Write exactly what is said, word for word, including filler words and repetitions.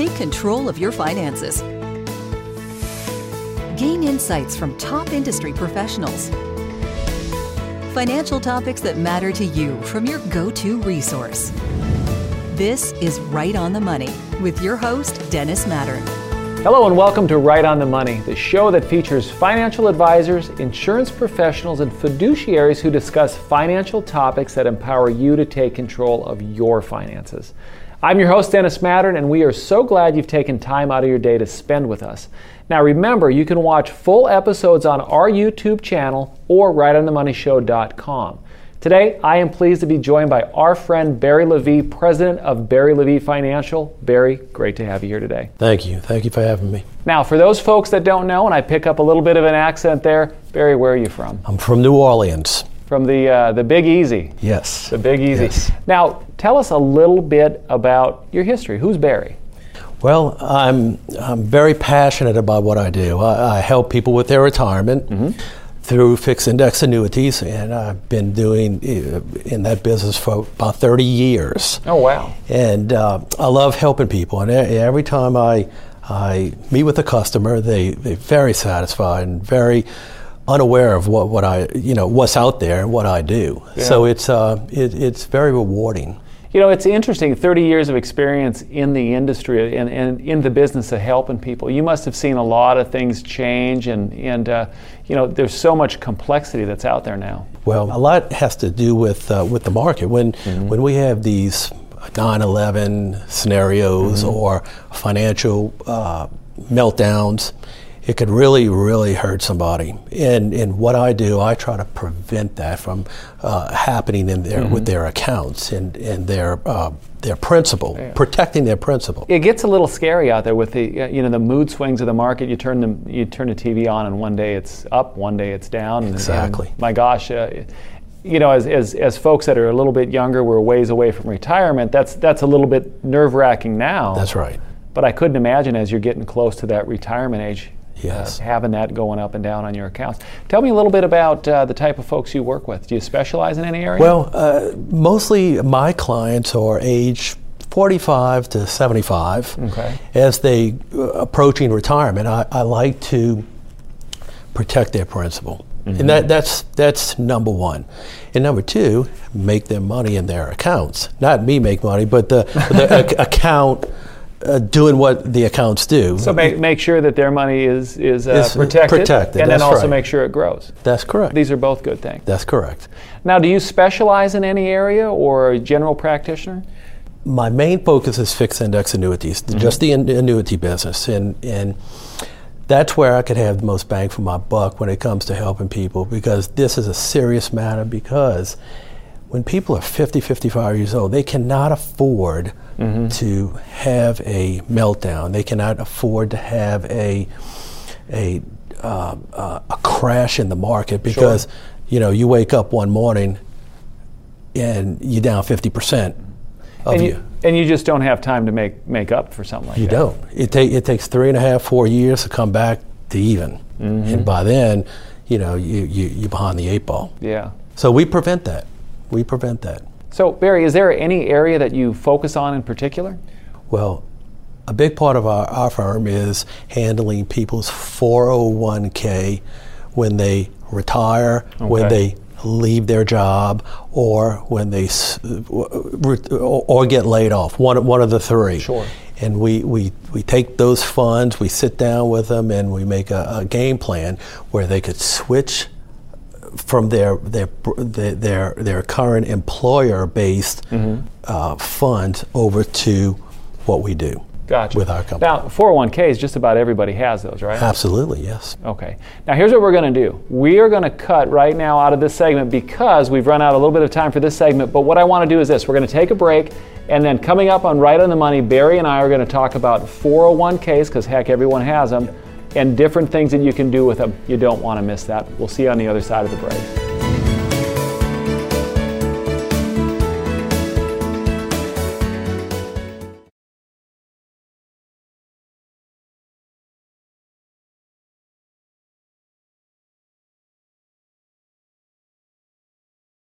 Take control of your finances. Gain insights from top industry professionals. Financial topics that matter to you from your go-to resource. This is Right on the Money with your host, Dennis Mattern. Hello and welcome to Right on the Money, the show that features financial advisors, insurance professionals, and fiduciaries who discuss financial topics that empower you to take control of your finances. I'm your host, Dennis Mattern, and we are so glad you've taken time out of your day to spend with us. Now remember, you can watch full episodes on our YouTube channel or right on the money show dot com. Today, I am pleased to be joined by our friend Barry Levy, president of Barry Levy Financial. Barry, great to have you here today. Thank you. Thank you for having me. Now, for those folks that don't know, and I pick up a little bit of an accent there, Barry, where are you from? I'm from New Orleans. From the uh, the Big Easy. Yes. The Big Easy. Yes. Now, tell us a little bit about your history. Who's Barry? Well, I'm I'm very passionate about what I do. I, I help people with their retirement mm-hmm. through fixed index annuities, and I've been doing in that business for about thirty years. Oh, wow. And uh, I love helping people, and every time I I meet with a customer, they, they're very satisfied and very unaware of what, what I, you know, what's out there and what I do. Yeah. So it's uh, it, it's very rewarding. You know, it's interesting, thirty years of experience in the industry and, and in the business of helping people. You must have seen a lot of things change and, and uh, you know, there's so much complexity that's out there now. Well, a lot has to do with uh, with the market. When mm-hmm. when we have these nine eleven scenarios mm-hmm. or financial uh, meltdowns, it could really, really hurt somebody. And and what I do, I try to prevent that from uh, happening in their mm-hmm. with their accounts and and their uh, their principal, yeah. protecting their principal. It gets a little scary out there with the uh, you know the mood swings of the market. You turn them, you turn the T V on, and one day it's up, one day it's down. Exactly. And, and my gosh. Uh, You know, as, as as folks that are a little bit younger, we're ways away from retirement. That's that's a little bit nerve-wracking now. That's right. But I couldn't imagine as you're getting close to that retirement age. Yes. Uh, having that going up and down on your accounts. Tell me a little bit about uh, the type of folks you work with. Do you specialize in any area? Well, uh, mostly my clients are age forty-five to seventy-five. Okay. As they uh, approaching retirement, I, I like to protect their principal. Mm-hmm. And that, that's that's number one. And number two, make their money in their accounts. Not me make money, but the, the a- account... Uh, doing what the accounts do. So make, make sure that their money is, is uh, protected, protected, and then also right. make sure it grows. That's correct. These are both good things. That's correct. Now, do you specialize in any area or are a general practitioner? My main focus is fixed index annuities, mm-hmm. just the in- annuity business. And, and that's where I could have the most bang for my buck when it comes to helping people, because this is a serious matter, because when people are fifty, fifty-five years old, they cannot afford mm-hmm. to have a meltdown. They cannot afford to have a a uh, uh, a crash in the market, because sure. you know you wake up one morning and you're down fifty percent of and you, you. And you just don't have time to make, make up for something like you that. You don't. It, ta- it takes three and a half, four years to come back to even. Mm-hmm. And by then, you know, you, you, you're behind the eight ball. Yeah. So we prevent that. We prevent that. So, Barry, is there any area that you focus on in particular? Well, a big part of our, our firm is handling people's four oh one k when they retire, okay. when they leave their job, or when they or get laid off. One one of the three. Sure. And we, we, we take those funds, we sit down with them, and we make a, a game plan where they could switch from their their their their current employer-based mm-hmm. uh, funds over to what we do gotcha. With our company. Now, four oh one k's, just about everybody has those, right? Absolutely, yes. Okay. Now, here's what we're going to do. We are going to cut right now out of this segment because we've run out a little bit of time for this segment, but what I want to do is this. We're going to take a break, and then coming up on Right on the Money, Barry and I are going to talk about four oh one k's, because, heck, everyone has them. Yep. And different things that you can do with them. You don't want to miss that. We'll see you on the other side of the break.